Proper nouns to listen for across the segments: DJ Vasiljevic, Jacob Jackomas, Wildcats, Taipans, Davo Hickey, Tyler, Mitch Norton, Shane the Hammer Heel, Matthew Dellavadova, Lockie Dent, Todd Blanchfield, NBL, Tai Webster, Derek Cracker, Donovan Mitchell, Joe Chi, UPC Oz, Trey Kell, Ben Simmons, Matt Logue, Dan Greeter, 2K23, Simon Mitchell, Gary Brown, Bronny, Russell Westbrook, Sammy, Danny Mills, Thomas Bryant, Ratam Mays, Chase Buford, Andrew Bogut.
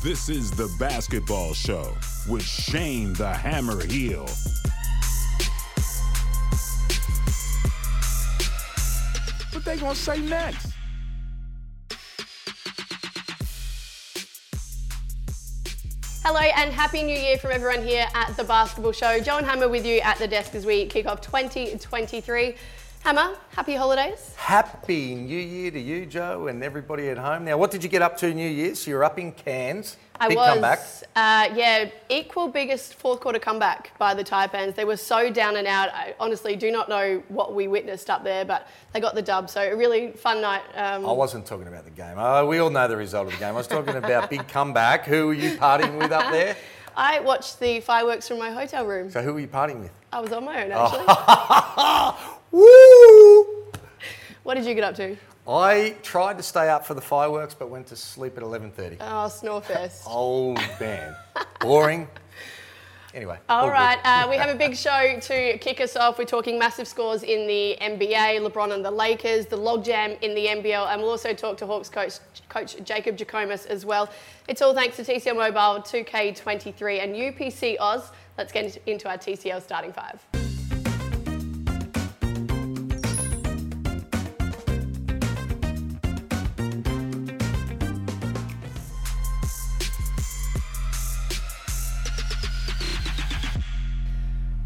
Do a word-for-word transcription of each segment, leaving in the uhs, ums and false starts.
This is The Basketball Show with Shane the Hammer Heel. What they gonna say next? Hello and Happy New Year from everyone here at The Basketball Show. Joe and Hammer with you at the desk as we kick off twenty twenty-three. Hammer, happy holidays. Happy New Year to you, Joe, and everybody at home. Now, what did you get up to New Year's? So you're up in Cairns. I Big was. Comeback. Uh, yeah, equal biggest fourth quarter comeback by the Taipans. They were so down and out. I honestly do not know what we witnessed up there, but they got the dub. So a really fun night. Um, I wasn't talking about the game. Uh, we all know the result of the game. I was talking about big comeback. Who were you partying with up there? I watched the fireworks from my hotel room. So who were you partying with? I was on my own, actually. Oh. Woo! What did you get up to? I tried to stay up for the fireworks, but went to sleep at eleven thirty. Oh, Snorefest. Old man. Boring. Anyway. All right. Uh, we have a big show to kick us off. We're talking massive scores in the N B A, LeBron and the Lakers, the logjam in the N B L, and we'll also talk to Hawks coach, coach Jacob Jackomas as well. It's all thanks to T C L Mobile, two K twenty-three and U P C Oz. Let's get into our T C L starting five.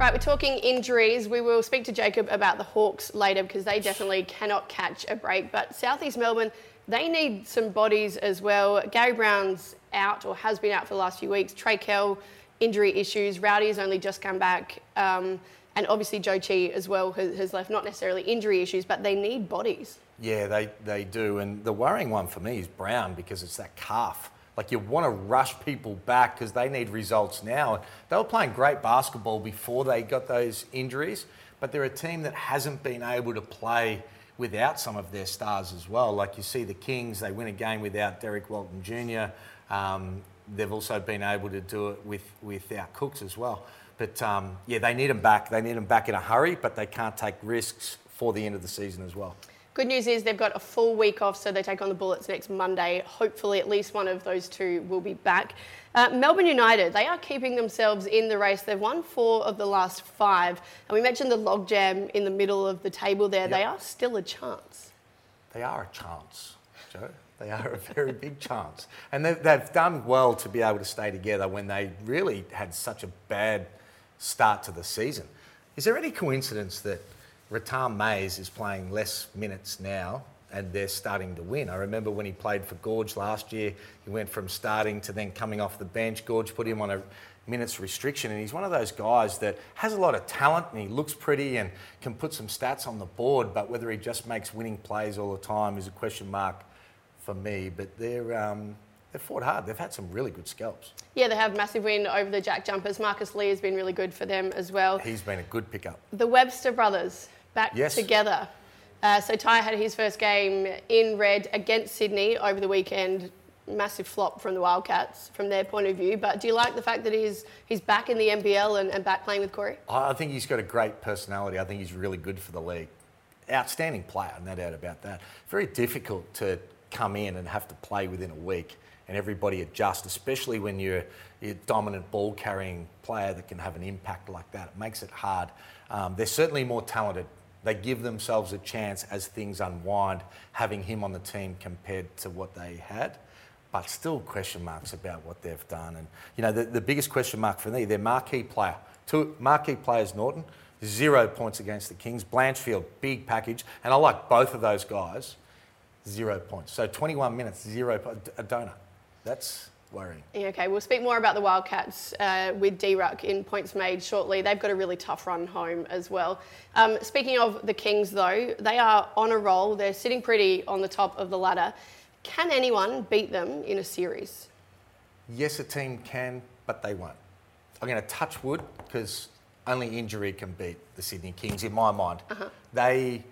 Right, we're talking injuries. We will speak to Jacob about the Hawks later because they definitely cannot catch a break. But South East Melbourne, they need some bodies as well. Gary Brown's out or has been out for the last few weeks. Trey Kell, injury issues. Rowdy's only just come back. Um, and obviously Joe Chi as well has, has left. Not necessarily injury issues, but they need bodies. Yeah, they, they do. And the worrying one for me is Brown because it's that calf. Like, you want to rush people back because they need results now. They were playing great basketball before they got those injuries, but they're a team that hasn't been able to play without some of their stars as well. Like, you see the Kings, they win a game without Derek Walton Junior Um, they've also been able to do it with, without Cooks as well. But, um, yeah, they need them back. They need them back in a hurry, but they can't take risks for the end of the season as well. Good news is they've got a full week off, so they take on the Bullets next Monday. Hopefully at least one of those two will be back. Uh, Melbourne United, they are keeping themselves in the race. They've won four of the last five. And we mentioned the logjam in the middle of the table there. Yep. They are still a chance. They are a chance, Joe. They are a very big chance. And they've, they've done well to be able to stay together when they really had such a bad start to the season. Is there any coincidence that Ratam Mays is playing less minutes now and they're starting to win? I remember when he played for Gorge last year, he went from starting to then coming off the bench. Gorge put him on a minutes restriction, and he's one of those guys that has a lot of talent and he looks pretty and can put some stats on the board, but whether he just makes winning plays all the time is a question mark for me. But they're... Um, They've fought hard. They've had some really good scalps. Yeah, they have massive win over the Jack Jumpers. Marcus Lee has been really good for them as well. He's been a good pickup. The Webster brothers back yes. together. Uh, so Tai had his first game in red against Sydney over the weekend. Massive flop from the Wildcats from their point of view. But do you like the fact that he's he's back in the N B L and, and back playing with Corey? I think he's got a great personality. I think he's really good for the league. Outstanding player, no doubt about that. Very difficult to come in and have to play within a week. And everybody adjusts, especially when you're a dominant ball-carrying player that can have an impact like that. It makes it hard. Um, they're certainly more talented. They give themselves a chance as things unwind, having him on the team compared to what they had. But still question marks about what they've done. And, you know, the, the biggest question mark for me, their marquee player. Two marquee players, Norton, zero points against the Kings. Blanchfield, big package. And I like both of those guys, zero points. So twenty-one minutes, zero, a donut. That's worrying. Yeah, okay, we'll speak more about the Wildcats uh, with D-Ruck in points made shortly. They've got a really tough run home as well. Um, speaking of the Kings, though, they are on a roll. They're sitting pretty on the top of the ladder. Can anyone beat them in a series? Yes, a team can, but they won't. I'm going to touch wood because only injury can beat the Sydney Kings, in my mind. Uh-huh. They,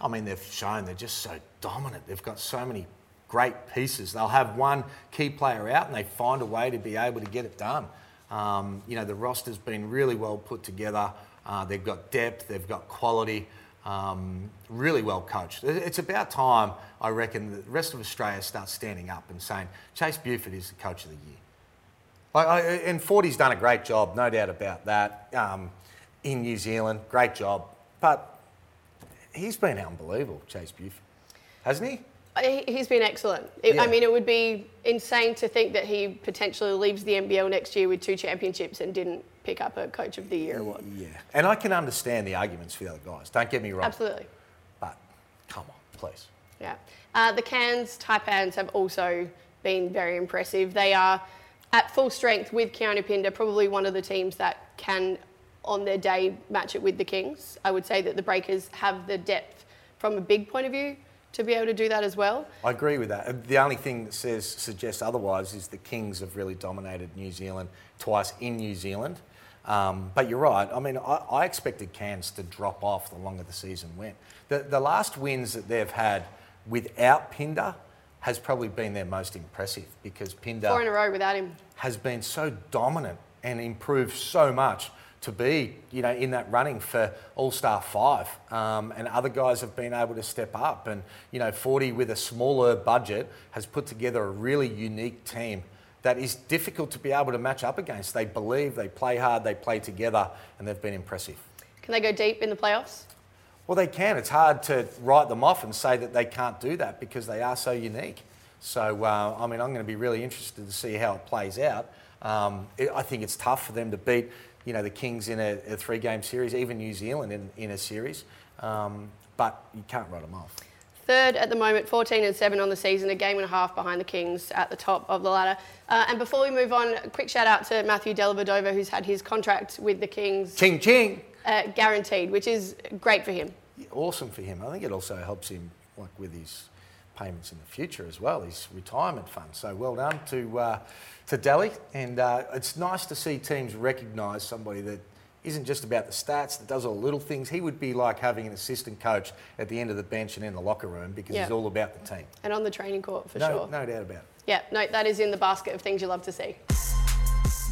I mean, they've shown they're just so dominant. They've got so many great pieces. They'll have one key player out and they find a way to be able to get it done. Um, you know, the roster's been really well put together. Uh, they've got depth, they've got quality, um, really well coached. It's about time, I reckon, the rest of Australia starts standing up and saying, Chase Buford is the coach of the year. Like, I, and Forty's done a great job, no doubt about that, um, in New Zealand. Great job. But he's been unbelievable, Chase Buford, hasn't he? He's been excellent. It, yeah. I mean, it would be insane to think that he potentially leaves the N B L next year with two championships and didn't pick up a Coach of the Year award. Yeah, and I can understand the arguments for the other guys. Don't get me wrong. Absolutely. But come on, please. Yeah. Uh, the Cairns Taipans have also been very impressive. They are at full strength with Keanu Pinder, probably one of the teams that can, on their day, match it with the Kings. I would say that the Breakers have the depth from a big point of view to be able to do that as well. I agree with that. The only thing that says suggests otherwise is the Kings have really dominated New Zealand twice in New Zealand. Um, but you're right. I mean, I, I expected Cairns to drop off the longer the season went. The, the last wins that they've had without Pinder has probably been their most impressive, because Pinder... Four in a row without him. ...has been so dominant and improved so much to be, you know, in that running for All-Star five. Um, and other guys have been able to step up. And, you know, Forty, with a smaller budget, has put together a really unique team that is difficult to be able to match up against. They believe, they play hard, they play together, and they've been impressive. Can they go deep in the playoffs? Well, they can. It's hard to write them off and say that they can't do that, because they are so unique. So, uh, I mean, I'm going to be really interested to see how it plays out. Um, it, I think it's tough for them to beat, you know, the Kings in a, a three-game series, even New Zealand in, in a series. Um, but you can't write them off. Third at the moment, fourteen and seven on the season, a game and a half behind the Kings at the top of the ladder. Uh, and before we move on, a quick shout out to Matthew Dellavadova, who's had his contract with the Kings... Ching, ching! Uh, guaranteed, which is great for him. Awesome for him. I think it also helps him, like, with his payments in the future as well, his retirement fund. So well done to uh, to Delly. And uh, it's nice to see teams recognise somebody that isn't just about the stats, that does all the little things. He would be like having an assistant coach at the end of the bench and in the locker room, because yeah. he's all about the team. And on the training court, for no, sure. No doubt about it. Yeah, no, that is in the basket of things you love to see.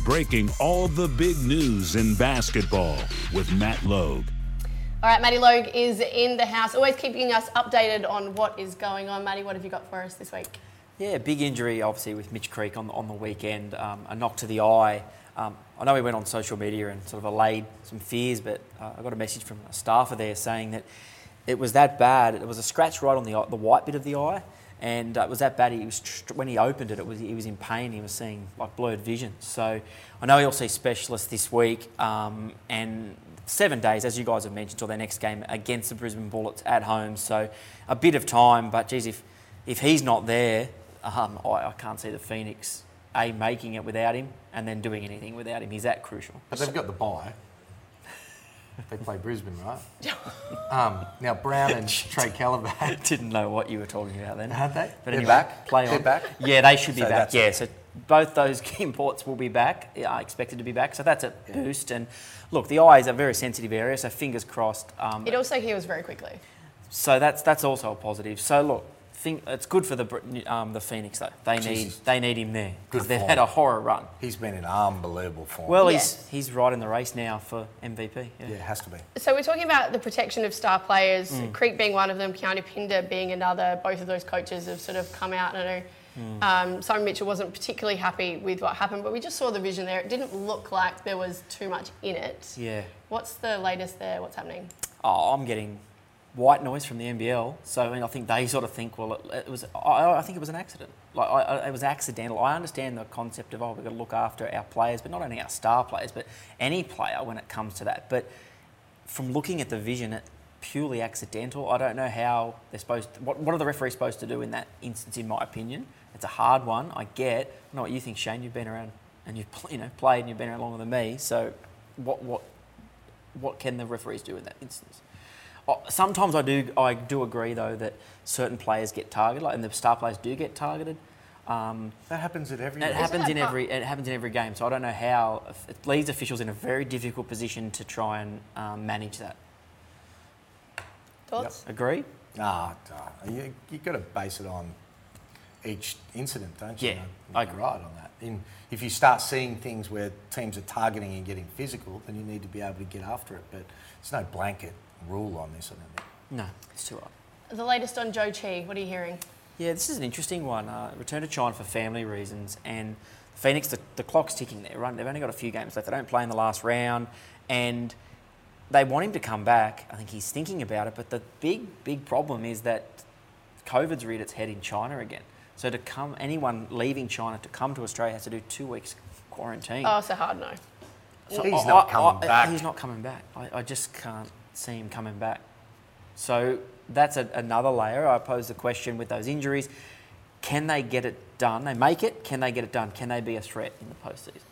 Breaking all the big news in basketball with Matt Logue. All right, Matty Logue is in the house, always keeping us updated on what is going on. Matty, what have you got for us this week? Yeah, big injury, obviously, with Mitch Creek on the, on the weekend, um, a knock to the eye. Um, I know he went on social media and sort of allayed some fears, but uh, I got a message from a staffer there saying that it was that bad. It was a scratch right on the eye, the white bit of the eye, and uh, it was that bad. He was when he opened it, it was he was in pain. He was seeing like blurred vision. So I know he'll see specialists this week, um, and seven days, as you guys have mentioned, till their next game against the Brisbane Bullets at home. So a bit of time, but geez, if if he's not there, um, I, I can't see the Phoenix A, making it without him, and then doing anything without him. He's that crucial. But they've got the bye. They play Brisbane, right? um, now, Brown and Trey Kell are back. Didn't know what you were talking about then. Had they? But They're anyway, back? Play on. They're back? Yeah, they should be so back. Yeah, so both those imports will be back, yeah, expected to be back. So that's a yeah. boost. And look, the eye is a very sensitive area, so fingers crossed. Um, it also heals very quickly. So that's that's also a positive. So look, it's good for the um, the Phoenix though. They Jesus. need they need him there, because they've form. had a horror run. He's been in unbelievable form. Well, yes. he's he's right in the race now for M V P. Yeah, yeah it has to be. So we're talking about the protection of star players. Mm. Creek being one of them, Keanu Pinder being another. Both of those coaches have sort of come out. And I know mm. um, Simon Mitchell wasn't particularly happy with what happened, but we just saw the vision there. It didn't look like there was too much in it. Yeah. What's the latest there? What's happening? Oh, I'm getting white noise from the N B L, so I mean, I think they sort of think, well, it, it was. I, I think it was an accident. Like I, I, it was accidental. I understand the concept of oh, we've got to look after our players, but not only our star players, but any player when it comes to that. But from looking at the vision, it's purely accidental. I don't know how they're supposed to, what what are the referees supposed to do in that instance? In my opinion, it's a hard one. I get. I know what you think, Shane. You've been around and you've you know played and you've been around longer than me. So what what what can the referees do in that instance? Sometimes I do I do agree, though, that certain players get targeted, like, and the star players do get targeted. Um, that happens at every... It game. happens in every It happens in every game, so I don't know how... It leaves officials in a very difficult position to try and um, manage that. Thoughts? Yep. Agree? Ah, oh, you you've got to base it on each incident, don't you? Yeah, I agree. Right on that. In, if you start seeing things where teams are targeting and getting physical, then you need to be able to get after it, but it's no blanket rule on this, I don't think. No, it's too hard. The latest on Joe Chi, what are you hearing? Yeah, this is an interesting one. Uh, returned to China for family reasons, and Phoenix, the, the clock's ticking there, right? They've only got a few games left. They don't play in the last round, and they want him to come back. I think he's thinking about it, but the big, big problem is that COVID's reared its head in China again. So to come, anyone leaving China to come to Australia has to do two weeks quarantine. Oh, it's a hard no. So he's I, not coming I, I, back. He's not coming back. I, I just can't see him coming back. So that's a, another layer. I pose the question with those injuries. Can they get it done? They make it. Can they get it done? Can they be a threat in the postseason?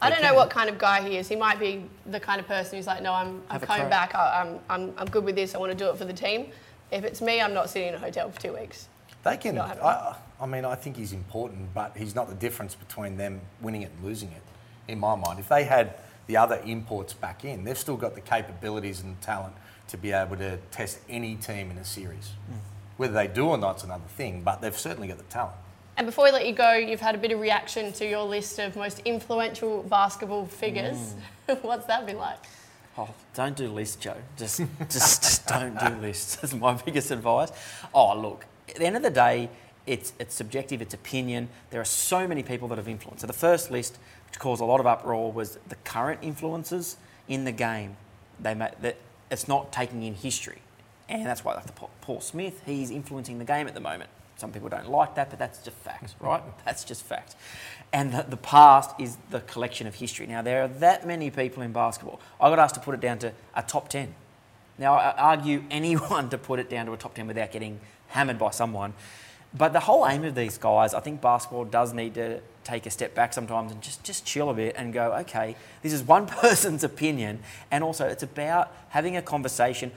I don't know what kind of guy he is. He might be the kind of person who's like, no, I'm, I'm coming back. I, I'm, I'm, I'm good with this. I want to do it for the team. If it's me, I'm not sitting in a hotel for two weeks. They can. I, I mean, I think he's important, but he's not the difference between them winning it and losing it, in my mind. If they had the other imports back in, they've still got the capabilities and talent to be able to test any team in a series. Mm. Whether they do or not is another thing, but they've certainly got the talent. And before we let you go, you've had a bit of reaction to your list of most influential basketball figures. Mm. What's that been like? Oh, don't do lists, Joe. Just, just, just don't do lists. That's my biggest advice. Oh, look. At the end of the day, it's it's subjective, it's opinion. There are so many people that have influenced. So the first list, which caused a lot of uproar, was the current influencers in the game. They that it's not taking in history, and that's why, like the Paul Smith, he's influencing the game at the moment. Some people don't like that, but that's just facts, right? That's just facts. And the, the past is the collection of history. Now there are that many people in basketball. I got asked to put it down to a top ten. Now I argue anyone to put it down to a top ten without getting hammered by someone. But the whole aim of these guys, I think basketball does need to take a step back sometimes and just, just chill a bit and go, okay, this is one person's opinion. And also it's about having a conversation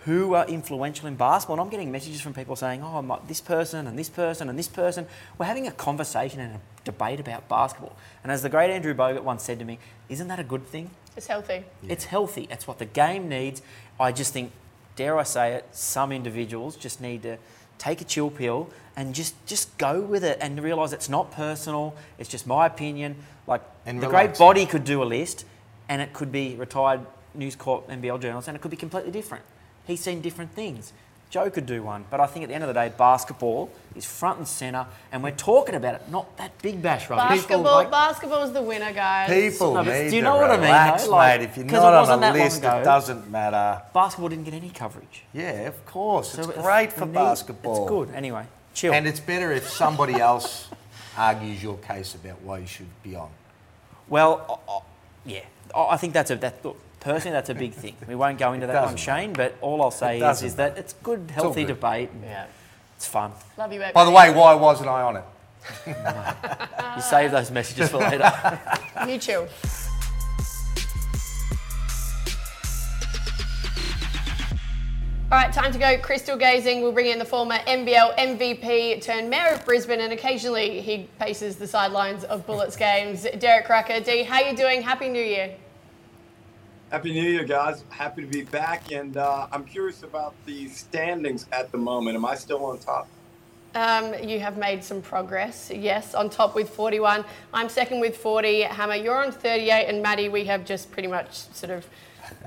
who are influential in basketball. And I'm getting messages from people saying, oh, I'm this person and this person and this person. We're having a conversation and a debate about basketball. And as the great Andrew Bogut once said to me, isn't that a good thing? It's healthy. Yeah. It's healthy. It's what the game needs. I just think, dare I say it, some individuals just need to take a chill pill and just, just go with it and realise it's not personal, it's just my opinion. Like, and the relax. Great body could do a list and it could be retired News Corp N B L journalist and it could be completely different. He's seen different things. Joe could do one, but I think at the end of the day, basketball is front and centre, and we're talking about it, not that big bash, right? Basketball, people, like, basketball's the winner, guys. People no, need do you know to what relax, I mean, like, mate. If you're not on a list, ago, it doesn't matter. Basketball didn't get any coverage. Yeah, of course. So it's, it's great for need, basketball. It's good. Anyway, chill. And it's better if somebody else argues your case about why you should be on. Well, uh, uh, yeah, uh, I think that's a... That, look, personally, that's a big thing. We won't go into that one, Shane, but all I'll say is, is that it's good, healthy it's good. debate. Yeah. It's fun. Love you, baby. By the way, why wasn't I on it? No. You save those messages for later. You chill. All right, time to go crystal gazing. We'll bring in the former N B L M V P turned Mayor of Brisbane, and occasionally he paces the sidelines of Bullets games. Derek Cracker, D, how you doing? Happy New Year. Happy New Year, guys. Happy to be back. And uh, I'm curious about the standings at the moment. Am I still on top? Um, you have made some progress. Yes, on top with forty-one. I'm second with forty. Hammer, you're on thirty-eight. And Maddie, we have just pretty much sort of,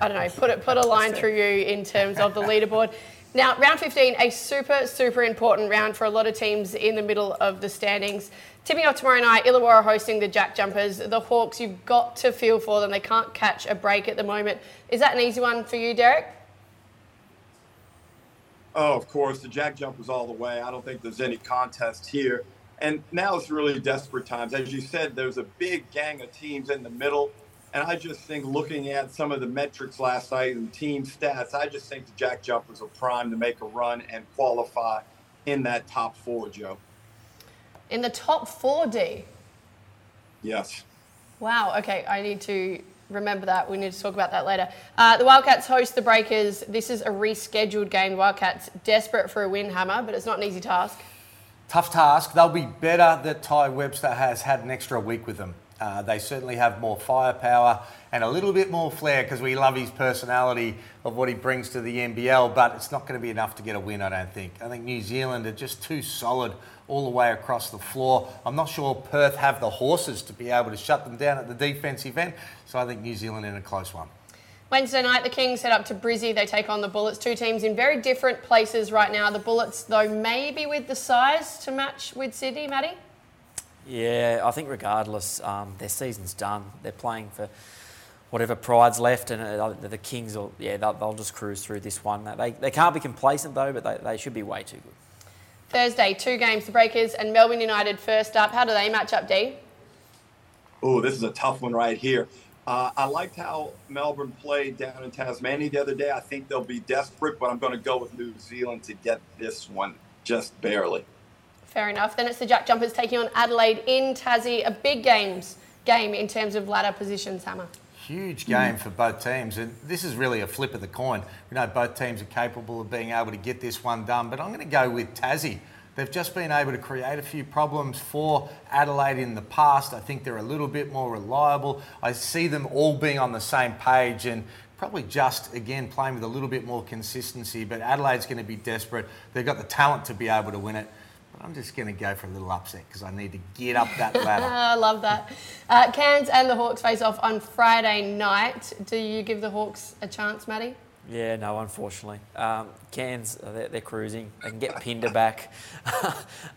I don't know, put, it, put a line through you in terms of the leaderboard. Now, round fifteen, a super, super important round for a lot of teams in the middle of the standings. Tipping off tomorrow night, Illawarra hosting the Jack Jumpers. The Hawks, you've got to feel for them. They can't catch a break at the moment. Is that an easy one for you, Derek? Oh, of course. The Jack Jumpers all the way. I don't think there's any contest here. And now it's really desperate times. As you said, there's a big gang of teams in the middle. And I just think looking at some of the metrics last night and team stats, I just think the Jack Jumpers are primed to make a run and qualify in that top four, Joe. In the top four, D? Yes. Wow, okay, I need to remember that. We need to talk about that later. Uh, the Wildcats host the Breakers. This is a rescheduled game. The Wildcats desperate for a win, Hammer, but it's not an easy task. Tough task. They'll be better that Tai Webster has had an extra week with them. Uh, they certainly have more firepower and a little bit more flair because we love his personality of what he brings to the N B L, but it's not going to be enough to get a win, I don't think. I think New Zealand are just too solid all the way across the floor. I'm not sure Perth have the horses to be able to shut them down at the defensive end, so I think New Zealand in a close one. Wednesday night, the Kings head up to Brizzy. They take on the Bullets. Two teams in very different places right now. The Bullets, though, maybe with the size to match with Sydney, Maddie? Yeah, I think regardless, um, their season's done. They're playing for whatever pride's left, and uh, the Kings will, yeah, they'll, they'll just cruise through this one. They they can't be complacent though, but they, they should be way too good. Thursday, two games, the Breakers and Melbourne United first up. How do they match up, D? Oh, this is a tough one right here. Uh, I liked how Melbourne played down in Tasmania the other day. I think they'll be desperate, but I'm going to go with New Zealand to get this one just barely. Fair enough. Then it's the Jack Jumpers taking on Adelaide in Tassie. A big games game in terms of ladder positions, Hammer. Huge game for both teams, and this is really a flip of the coin. We know both teams are capable of being able to get this one done, but I'm going to go with Tassie. They've just been able to create a few problems for Adelaide in the past. I think they're a little bit more reliable. I see them all being on the same page and probably just, again, playing with a little bit more consistency, but Adelaide's going to be desperate. They've got the talent to be able to win it. I'm just going to go for a little upset because I need to get up that ladder. I love that. Uh, Cairns and the Hawks face off on Friday night. Do you give the Hawks a chance, Matty? Yeah, no, unfortunately. Um, Cairns, they're, they're cruising. They can get Pinder back.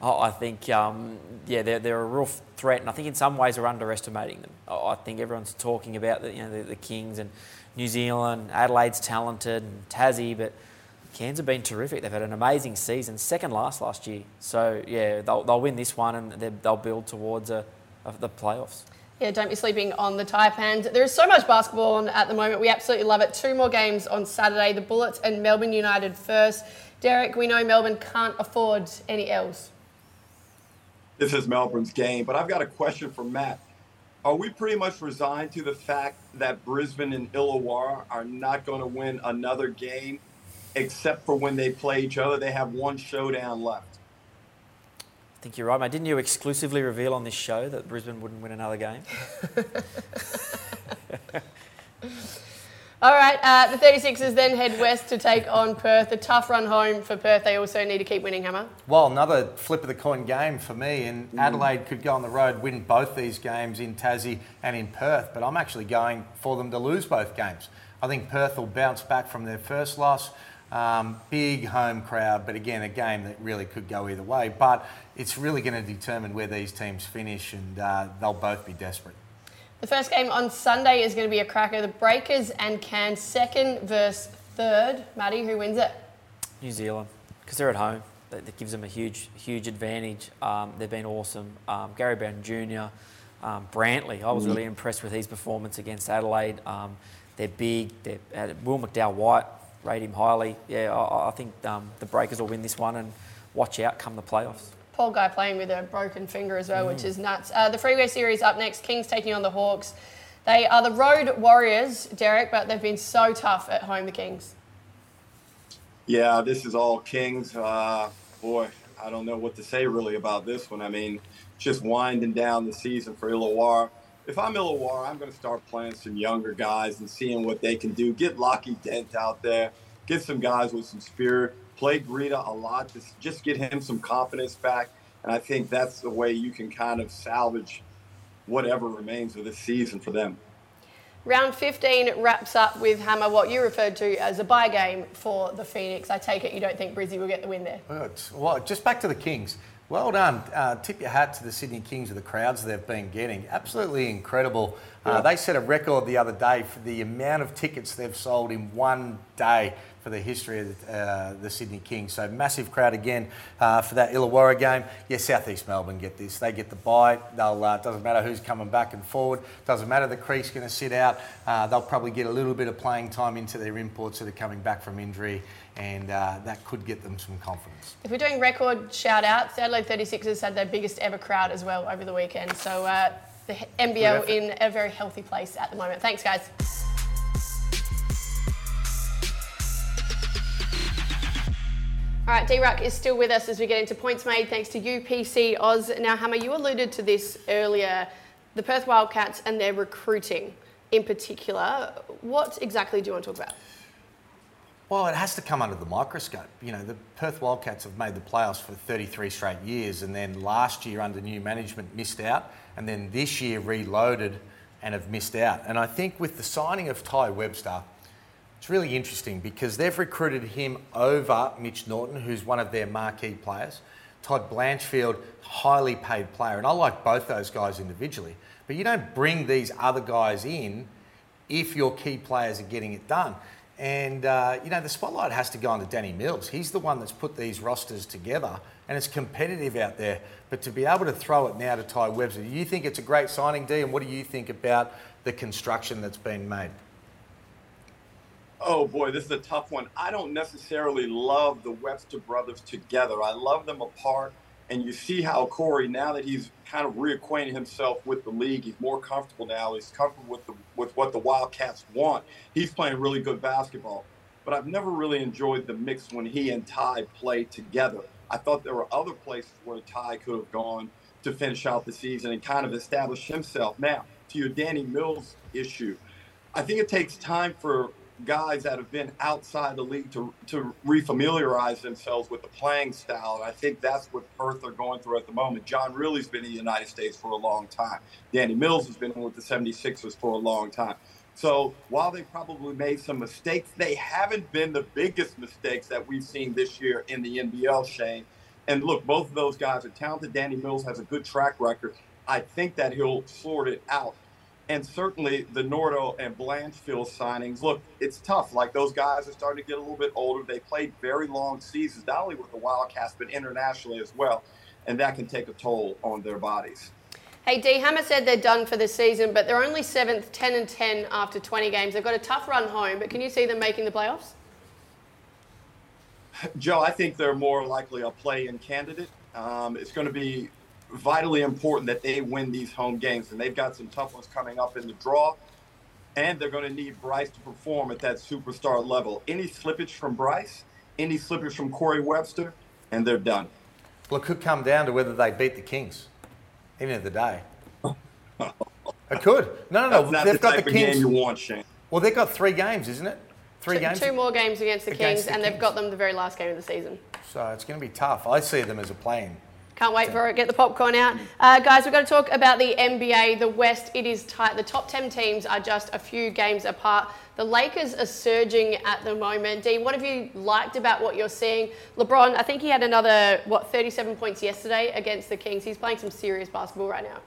oh, I think, um, yeah, they're, they're a real threat, and I think in some ways we're underestimating them. Oh, I think everyone's talking about the, you know, the, the Kings and New Zealand. Adelaide's talented and Tassie, but Cairns have been terrific. They've had an amazing season, second last last year. So, yeah, they'll, they'll win this one and they'll build towards a, a, the playoffs. Yeah, don't be sleeping on the Taipans. There is so much basketball on at the moment. We absolutely love it. Two more games on Saturday, the Bullets and Melbourne United first. Derek, we know Melbourne can't afford any L's. This is Melbourne's game, but I've got a question for Matt. Are we pretty much resigned to the fact that Brisbane and Illawarra are not going to win another game? Except for when they play each other, they have one showdown left. I think you're right, mate. Didn't you exclusively reveal on this show that Brisbane wouldn't win another game? All right, uh, the thirty-sixers then head west to take on Perth. A tough run home for Perth. They also need to keep winning, Hammer. Well, another flip of the coin game for me, and mm. Adelaide could go on the road, win both these games in Tassie and in Perth, but I'm actually going for them to lose both games. I think Perth will bounce back from their first loss. Um, big home crowd, but again, a game that really could go either way. But it's really going to determine where these teams finish, and uh, they'll both be desperate. The first game on Sunday is going to be a cracker. The Breakers and Cairns, second versus third. Matty, who wins it? New Zealand, because they're at home. That, that gives them a huge, huge advantage. Um, they've been awesome. Um, Gary Brown Junior, um, Brantley, I was really impressed with his performance against Adelaide. Um, they're big. They're, uh, Will McDowell-White, rate him highly. Yeah, I, I think um, the Breakers will win this one, and watch out come the playoffs. Poor guy playing with a broken finger as well, mm. which is nuts. Uh, the Freeway Series up next, Kings taking on the Hawks. They are the road warriors, Derek, but they've been so tough at home, the Kings. Yeah, this is all Kings. Uh, boy, I don't know what to say really about this one. I mean, just winding down the season for Illawarra. If I'm Illawarra, I'm going to start playing some younger guys and seeing what they can do. Get Lockie Dent out there. Get some guys with some spirit. Play Greeter a lot. Just, just get him some confidence back. And I think that's the way you can kind of salvage whatever remains of this season for them. Round fifteen wraps up with, Hammer, what you referred to as a bye game for the Phoenix. I take it you don't think Brizzy will get the win there. Well, just back to the Kings. Well done. Uh, tip your hat to the Sydney Kings with the crowds they've been getting. Absolutely incredible. Uh, they set a record the other day for the amount of tickets they've sold in one day for the history of uh, the Sydney Kings. So massive crowd again uh, for that Illawarra game. Yeah, South East Melbourne get this. They get the bye. They'll, uh, doesn't matter who's coming back and forward. Doesn't matter the creek's going to sit out. Uh, they'll probably get a little bit of playing time into their imports that are coming back from injury, and uh, that could get them some confidence. If we're doing record shout-outs, Adelaide thirty-sixers had their biggest ever crowd as well over the weekend. So uh, the N B L in a very healthy place at the moment. Thanks, guys. All right, D-Ruck is still with us as we get into points made thanks to U P C Oz. Now, Hammer, you alluded to this earlier, the Perth Wildcats and their recruiting in particular. What exactly do you want to talk about? Well, it has to come under the microscope. You know, the Perth Wildcats have made the playoffs for thirty-three straight years, and then last year under new management missed out, and then this year reloaded and have missed out. And I think with the signing of Tai Webster, it's really interesting because they've recruited him over Mitch Norton, who's one of their marquee players. Todd Blanchfield, highly paid player. And I like both those guys individually. But you don't bring these other guys in if your key players are getting it done. And, uh, you know, the spotlight has to go on to Danny Mills. He's the one that's put these rosters together, and it's competitive out there. But to be able to throw it now to Tai Webster, do you think it's a great signing, D? And what do you think about the construction that's been made? Oh, boy, this is a tough one. I don't necessarily love the Webster brothers together. I love them apart. And you see how Corey, now that he's kind of reacquainted himself with the league, he's more comfortable now. He's comfortable with the, with what the Wildcats want. He's playing really good basketball. But I've never really enjoyed the mix when he and Ty played together. I thought there were other places where Ty could have gone to finish out the season and kind of establish himself. Now, to your Danny Mills issue, I think it takes time for guys that have been outside the league to to refamiliarize themselves with the playing style. And I think that's what Perth are going through at the moment. John Riley's been in the United States for a long time. Danny Mills has been with the seventy-sixers for a long time. So while they probably made some mistakes, they haven't been the biggest mistakes that we've seen this year in the N B L, Shane. And look, both of those guys are talented. Danny Mills has a good track record. I think that he'll sort it out. And certainly the Nordo and Blanchfield signings, look, it's tough. Like, those guys are starting to get a little bit older. They played very long seasons, not only with the Wildcats, but internationally as well. And that can take a toll on their bodies. Hey, D, Hammer said they're done for the season, but they're only seventh, ten and ten after twenty games. They've got a tough run home, but can you see them making the playoffs? Joe, I think they're more likely a play-in candidate. Um, it's going to be vitally important that they win these home games, and they've got some tough ones coming up in the draw, and they're going to need Bryce to perform at that superstar level. Any slippage from Bryce, any slippage from Corey Webster, and they're done. Well, it could come down to whether they beat the Kings, end of the day. It could. No, no, no. That's they've the got type the Kings. Of game you want, Shane. Well, they've got three games, isn't it? Three two, games. Two more games against the against Kings, the and Kings. They've got them the very last game of the season. So it's going to be tough. I see them as a play-in. Can't wait for it. Get the popcorn out. Uh, guys, we've got to talk about the N B A, the West. It is tight. The top ten teams are just a few games apart. The Lakers are surging at the moment. Dean, what have you liked about what you're seeing? LeBron, I think he had another, what, thirty-seven points yesterday against the Kings. He's playing some serious basketball right now.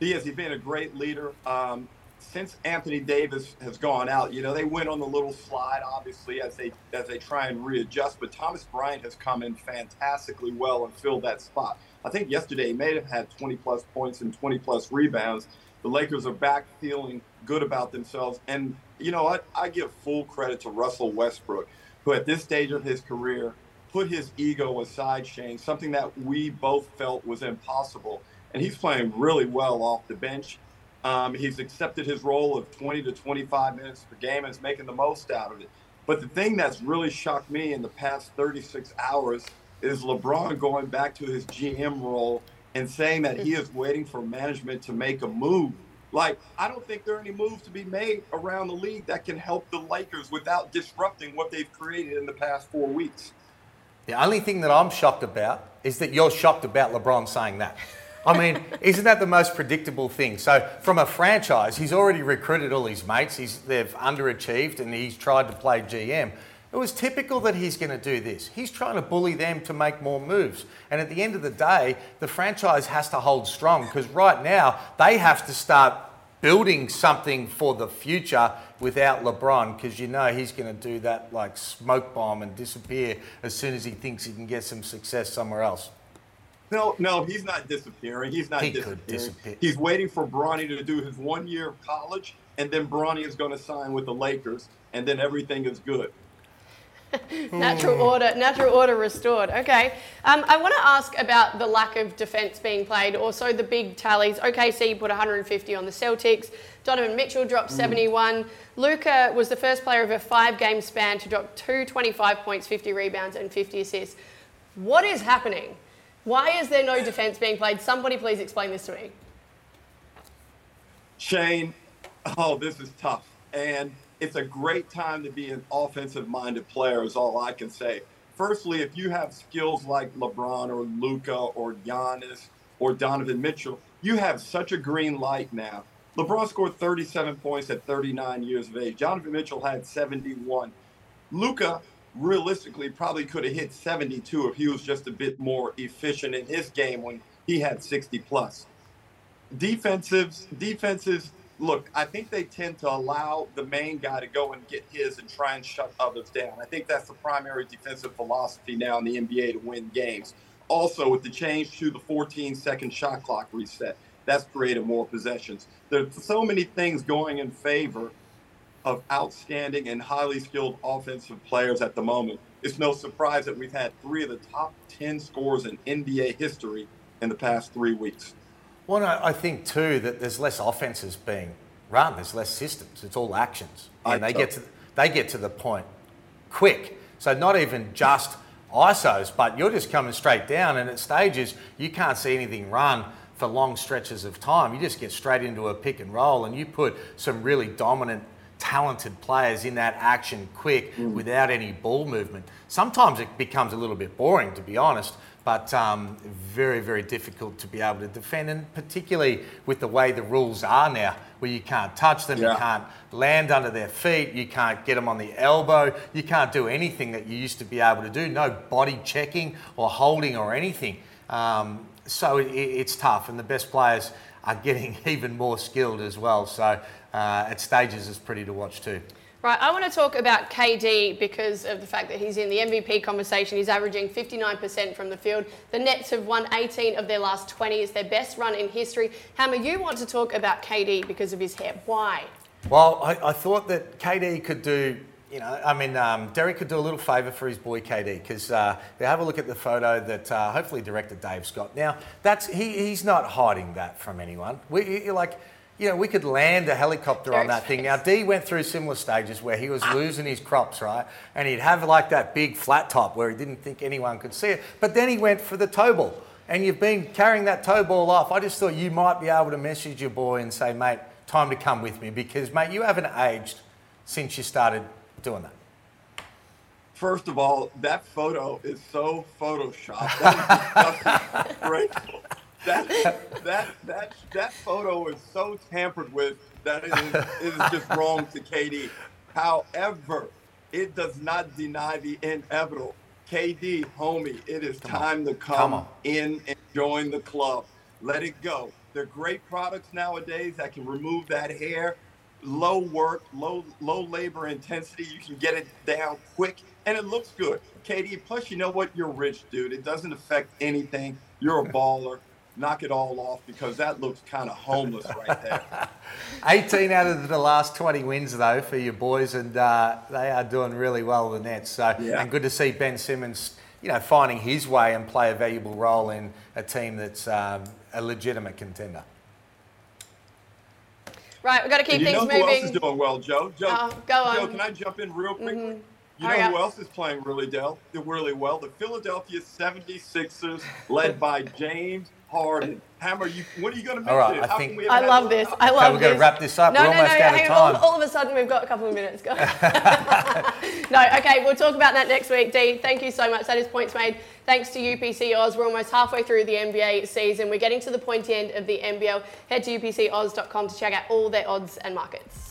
He is. He's been a great leader. Um, since Anthony Davis has gone out, you know, they went on the little slide, obviously, as they as they try and readjust. But Thomas Bryant has come in fantastically well and filled that spot. I think yesterday he may have had twenty-plus points and twenty-plus rebounds. The Lakers are back feeling good about themselves. And, you know, I, I give full credit to Russell Westbrook, who at this stage of his career put his ego aside, Shane, something that we both felt was impossible. And he's playing really well off the bench. Um, he's accepted his role of twenty to twenty-five minutes per game and is making the most out of it. But the thing that's really shocked me in the past thirty-six hours is LeBron going back to his G M role and saying that he is waiting for management to make a move. Like, I don't think there are any moves to be made around the league that can help the Lakers without disrupting what they've created in the past four weeks. The only thing that I'm shocked about is that you're shocked about LeBron saying that. I mean, isn't that the most predictable thing? So from a franchise, he's already recruited all his mates. He's, they've underachieved and he's tried to play G M. It was typical that he's going to do this. He's trying to bully them to make more moves. And at the end of the day, the franchise has to hold strong because right now they have to start building something for the future without LeBron, because you know he's going to do that like smoke bomb and disappear as soon as he thinks he can get some success somewhere else. No, no, he's not disappearing. He's not he disappearing. Disappear. He's waiting for Bronny to do his one year of college, and then Bronny is going to sign with the Lakers, and then everything is good. Natural mm. order, natural order restored. Okay. Um, I want to ask about the lack of defense being played, also the big tallies. O K C put one hundred fifty on the Celtics. Donovan Mitchell dropped seventy-one. Mm. Luka was the first player of a five-game span to drop two twenty-five points, fifty rebounds, and fifty assists. What is happening? Why is there no defense being played? Somebody please explain this to me. Shane, oh, this is tough. And it's a great time to be an offensive-minded player is all I can say. Firstly, if you have skills like LeBron or Luka or Giannis or Donovan Mitchell, you have such a green light now. LeBron scored thirty-seven points at thirty-nine years of age. Donovan Mitchell had seventy-one. Luka realistically probably could have hit seventy-two if he was just a bit more efficient in his game when he had sixty plus. Defensives, defenses, look, I think they tend to allow the main guy to go and get his and try and shut others down. I think that's the primary defensive philosophy now in the N B A to win games. Also, with the change to the fourteen second shot clock reset, that's created more possessions. There's so many things going in favor of outstanding and highly skilled offensive players at the moment. It's no surprise that we've had three of the top ten scorers in N B A history in the past three weeks. Well, no, I think, too, that there's less offenses being run. There's less systems. It's all actions. And they get to they get to the point quick. So not even just I S Os, but you're just coming straight down. And at stages, you can't see anything run for long stretches of time. You just get straight into a pick and roll. And you put some really dominant, talented players in that action quick mm. without any ball movement. Sometimes it becomes a little bit boring, to be honest. But um, very, very difficult to be able to defend, and particularly with the way the rules are now, where you can't touch them, yeah. you can't land under their feet, you can't get them on the elbow, you can't do anything that you used to be able to do, no body checking or holding or anything. Um, so it, it's tough, and the best players are getting even more skilled as well. So uh, at stages, it's pretty to watch too. Right, I want to talk about K D because of the fact that he's in the M V P conversation. He's averaging fifty-nine percent from the field. The Nets have won eighteen of their last twenty. It's their best run in history. Hammer, you want to talk about K D because of his hair. Why? Well, I, I thought that K D could do, you know, I mean, um, Derek could do a little favour for his boy K D because uh, they have a look at the photo that uh, hopefully director Dave's got. Now, that's he, he's not hiding that from anyone. We, you're like... You know, we could land a helicopter on that thing. Now, D went through similar stages where he was losing his crops, right? And he'd have like that big flat top where he didn't think anyone could see it. But then he went for the toe ball. And you've been carrying that toe ball off. I just thought you might be able to message your boy and say, mate, time to come with me. Because, mate, you haven't aged since you started doing that. First of all, that photo is so Photoshopped. That is disgusting. That that that that photo is so tampered with that it is, it is just wrong to K D. However, it does not deny the inevitable. K D, homie, it is come time on. to come, come in and join the club. Let it go. There are great products nowadays that can remove that hair. Low work, low low labor intensity. You can get it down quick, and it looks good. K D, plus you know what? You're rich, dude. It doesn't affect anything. You're a baller. Knock it all off because that looks kind of homeless right there. eighteen out of the last twenty wins, though, for your boys, and uh, they are doing really well, the Nets. So, yeah. And good to see Ben Simmons, you know, finding his way and play a valuable role in a team that's um, a legitimate contender. Right, we've got to keep and things moving. You know who moving. else is doing well, Joe? Joe, uh, go on. Joe, can I jump in real quickly? Mm-hmm. You know who else is playing really, del- really well? The Philadelphia seventy-sixers, led by James Harden. Hammer, you, what are you going to mention? All right, I, think, I love this. I love okay, this. We're going to wrap this up. No, we're no, almost no, out hang of time. On. All, all of a sudden, we've got a couple of minutes. Go. No, okay, we'll talk about that next week. Dee, thank you so much. That is Points Made. Thanks to U P C Oz. We're almost halfway through the N B A season. We're getting to the pointy end of the N B L. Head to U P C Oz dot com to check out all their odds and markets.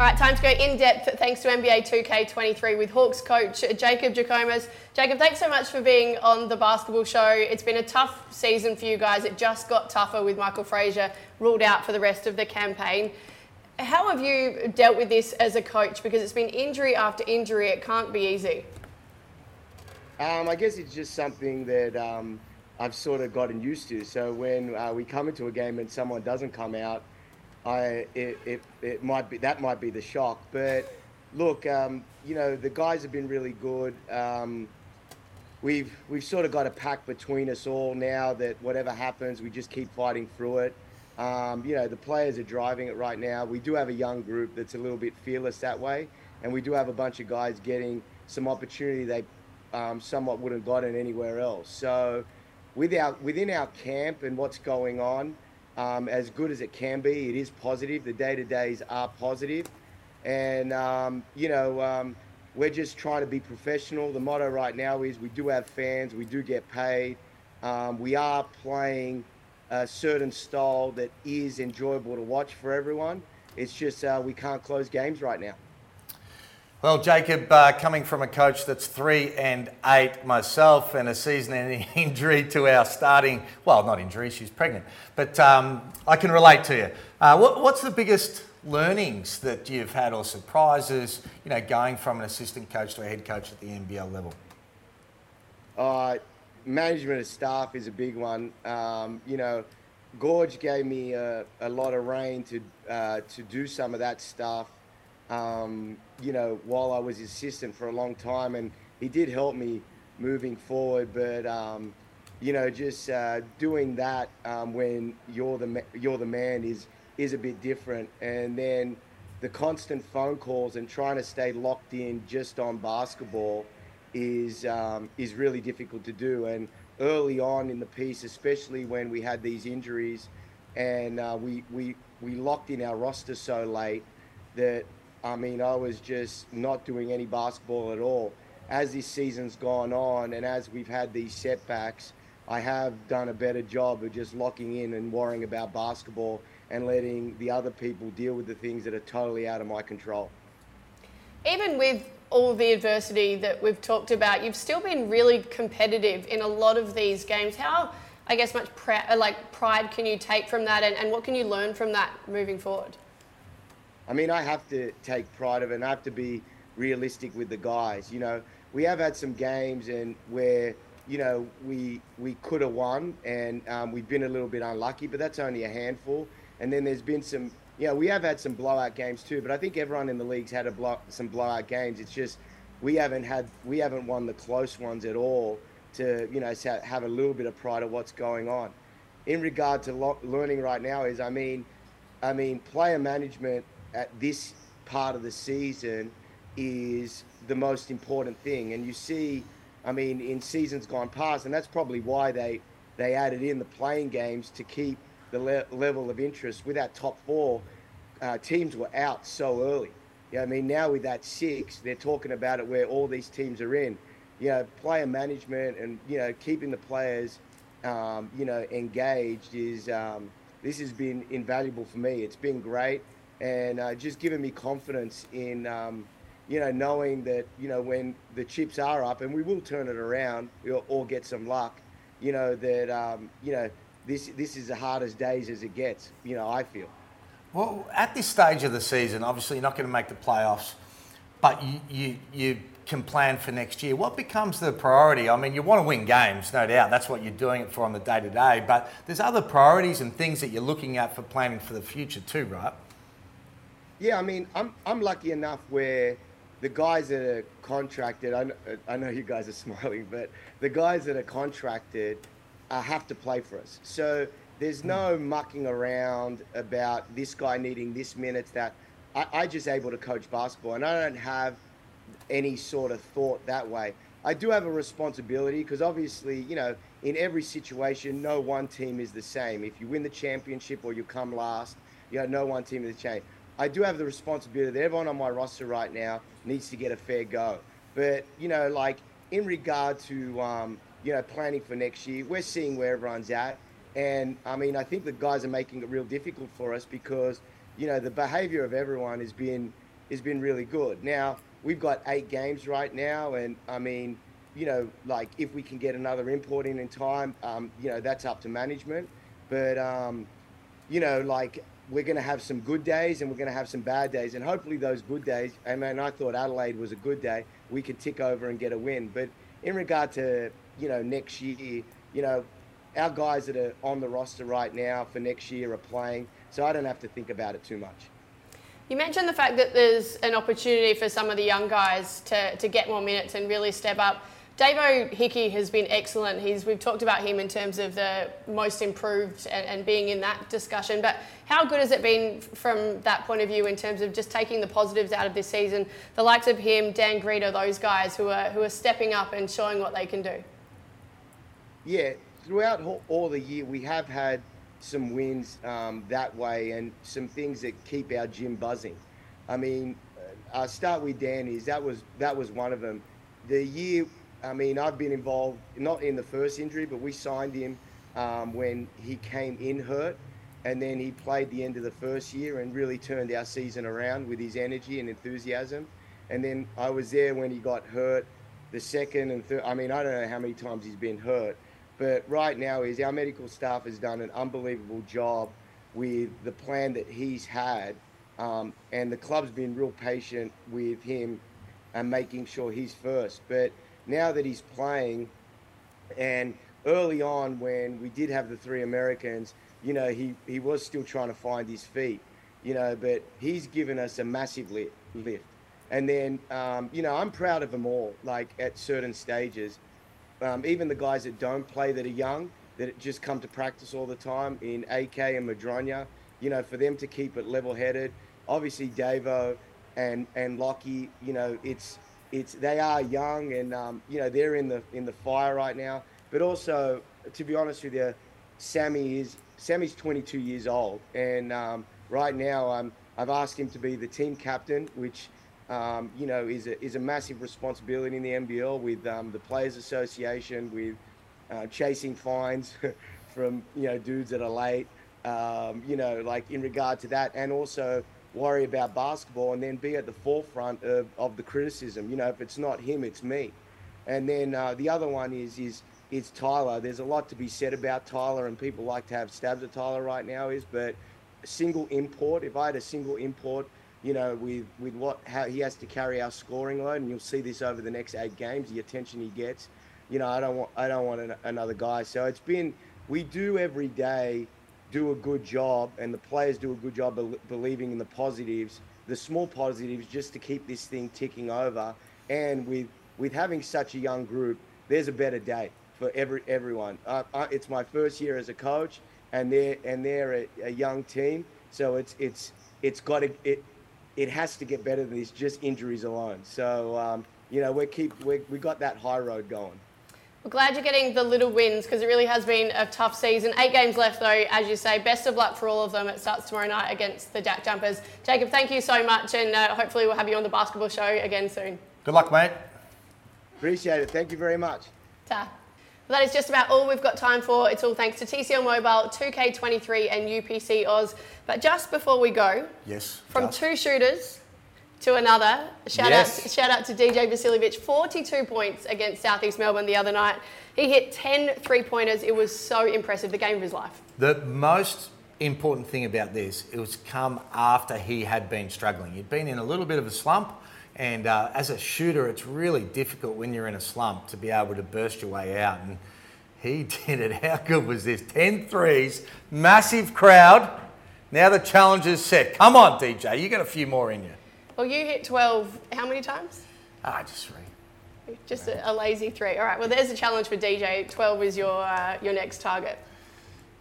All right, time to go in-depth thanks to N B A two K twenty-three with Hawks coach Jacob Jackomas. Jacob, thanks so much for being on the basketball show. It's been a tough season for you guys. It just got tougher with Michael Frazier ruled out for the rest of the campaign. How have you dealt with this as a coach? Because it's been injury after injury. It can't be easy. Um, I guess it's just something that um, I've sort of gotten used to. So when uh, we come into a game and someone doesn't come out, I, it, it, it might be that might be the shock, but look, um, you know, the guys have been really good. Um, we've we've sort of got a pact between us all now that whatever happens, we just keep fighting through it. Um, you know, the players are driving it right now. We do have a young group that's a little bit fearless that way, and we do have a bunch of guys getting some opportunity they um, somewhat wouldn't have gotten anywhere else. So, with our, within our camp and what's going on. Um, as good as it can be, it is positive. The day-to-days are positive. And, um, you know, um, we're just trying to be professional. The motto right now is we do have fans, we do get paid. Um, we are playing a certain style that is enjoyable to watch for everyone. It's just uh, we can't close games right now. Well, Jacob, uh, coming from a coach that's three and eight myself and a season-ending injury to our starting, well, not injury, she's pregnant, but um, I can relate to you. Uh, what, what's the biggest learnings that you've had or surprises, you know, going from an assistant coach to a head coach at the N B L level? Uh, management of staff is a big one. Um, you know, Gorge gave me a, a lot of rein to, uh, to do some of that stuff. Um, you know, while I was his assistant for a long time, and he did help me moving forward. But um, you know, just uh, doing that um, when you're the ma- you're the man is is a bit different. And then the constant phone calls and trying to stay locked in just on basketball is um, is really difficult to do. And early on in the piece, especially when we had these injuries, and uh, we we we locked in our roster so late that. I mean, I was just not doing any basketball at all. As this season's gone on and as we've had these setbacks, I have done a better job of just locking in and worrying about basketball and letting the other people deal with the things that are totally out of my control. Even with all the adversity that we've talked about, you've still been really competitive in a lot of these games. How, I guess, much pr- like pride can you take from that, and, and what can you learn from that moving forward? I mean, I have to take pride of it, and I have to be realistic with the guys. You know, we have had some games and where, you know, we we could have won, and um, we've been a little bit unlucky, but that's only a handful. And then there's been some, you know, we have had some blowout games too, but I think everyone in the league's had a blow, some blowout games. It's just we haven't had, we haven't won the close ones at all to, you know, have a little bit of pride of what's going on. In regard to lo- learning right now is, I mean, I mean, player management at this part of the season is the most important thing. And you see, I mean, in seasons gone past, and that's probably why they, they added in the playing games to keep the le- level of interest. With that top four, uh, teams were out so early. You know, I mean, now with that six, they're talking about it where all these teams are in. You know, player management and, you know, keeping the players, um, you know, engaged is, um, this has been invaluable for me. It's been great. And uh, just giving me confidence in, um, you know, knowing that, you know, when the chips are up and we will turn it around or, or get some luck, you know, that, um, you know, this this is the hardest days as it gets, you know, I feel. Well, at this stage of the season, obviously you're not going to make the playoffs, but you, you, you can plan for next year. What becomes the priority? I mean, you want to win games, no doubt. That's what you're doing it for on the day-to-day, but there's other priorities and things that you're looking at for planning for the future too, right? Yeah, I mean, I'm I'm lucky enough where the guys that are contracted, I know, I know you guys are smiling, but the guys that are contracted uh, have to play for us. So there's no mucking around about this guy needing this minutes, that I, I just able to coach basketball, and I don't have any sort of thought that way. I do have a responsibility because obviously, you know, in every situation, no one team is the same. If you win the championship or you come last, you know, no one team is the same. I do have the responsibility that everyone on my roster right now needs to get a fair go. But, you know, like in regard to, um, you know, planning for next year, we're seeing where everyone's at. And, I mean, I think the guys are making it real difficult for us because, you know, the behavior of everyone has been has been really good. Now, we've got eight games right now. And, I mean, you know, like if we can get another import in in time, um, you know, that's up to management. But, um, you know, like... we're going to have some good days and we're going to have some bad days. And hopefully those good days, I mean, I thought Adelaide was a good day. We could tick over and get a win. But in regard to, you know, next year, you know, our guys that are on the roster right now for next year are playing. So I don't have to think about it too much. You mentioned the fact that there's an opportunity for some of the young guys to, to get more minutes and really step up. Davo Hickey has been excellent. He's, we've talked about him in terms of the most improved and, and being in that discussion, but how good has it been from that point of view in terms of just taking the positives out of this season? The likes of him, Dan Greeter, those guys who are who are stepping up and showing what they can do. Yeah, throughout all the year, we have had some wins um, that way and some things that keep our gym buzzing. I mean, I'll start with Danny's. That was, that was one of them. The year... I mean, I've been involved, not in the first injury, but we signed him um, when he came in hurt, and then he played the end of the first year and really turned our season around with his energy and enthusiasm. And then I was there when he got hurt the second and third. I mean, I don't know how many times he's been hurt, but right now is our medical staff has done an unbelievable job with the plan that he's had. Um, and the club's been real patient with him and making sure he's first. But now that he's playing, and early on when we did have the three Americans, you know, he, he was still trying to find his feet, you know, but he's given us a massive lift. lift. And then, um, you know, I'm proud of them all, like at certain stages. Um, even the guys that don't play that are young, that just come to practice all the time in A K and Madronya, you know, for them to keep it level-headed. Obviously, Davo and and Lockie, you know, it's it's they are young and um, you know, they're in the in the fire right now. But also, to be honest with you, Sammy is Sammy's twenty-two years old, and um, right now um, I've asked him to be the team captain, which um, you know is a is a massive responsibility in the N B L with um, the Players Association, with uh, chasing fines from you know dudes that are late. Um, you know, like in regard to that, and also worry about basketball and then be at the forefront of, of the criticism. You know, if it's not him, it's me. And then uh, the other one is is is Tyler. There's a lot to be said about Tyler, and people like to have stabs at Tyler right now. Is but a single import. If I had a single import, you know, with with what how he has to carry our scoring load, and you'll see this over the next eight games, the attention he gets. You know, I don't want I don't want an, another guy. So it's been we do every day. do a good job, and the players do a good job be- believing in the positives, the small positives, just to keep this thing ticking over. And with with having such a young group, there's a better day for every everyone. Uh, I, it's my first year as a coach, and they're and they're a, a young team, so it's it's it's got to it it has to get better than this just injuries alone. So um, you know we keep we we got that high road going. Well, glad you're getting the little wins, because it really has been a tough season. Eight games left, though, as you say. Best of luck for all of them. It starts tomorrow night against the Jack Jumpers. Jacob, thank you so much, and uh, hopefully we'll have you on the basketball show again soon. Good luck, mate. Appreciate it. Thank you very much. Ta. Well, that is just about all we've got time for. It's all thanks to T C L Mobile, two K twenty-three and U P C Oz. But just before we go, yes, from just. two shooters... to another, shout, yes. out, shout out to D J Vasiljevic, forty-two points against South East Melbourne the other night. He hit ten three-pointers. It was so impressive, the game of his life. The most important thing about this, it was come after he had been struggling. He'd been in a little bit of a slump, and uh, as a shooter, it's really difficult when you're in a slump to be able to burst your way out, and he did it. How good was this? ten threes, massive crowd. Now the challenge is set. Come on, D J, you got a few more in you. Well, you hit twelve how many times? Ah, just three. Just a, a lazy three. All right, well, there's a challenge for D J. twelve is your uh, your next target.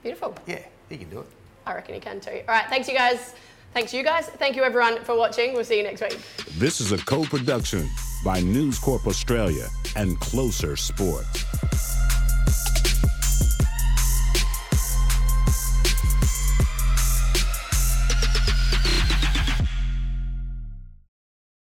Beautiful. Yeah, he can do it. I reckon he can too. All right, thanks, you guys. Thanks, you guys. Thank you, everyone, for watching. We'll see you next week. This is a co-production by News Corp Australia and Closer Sports.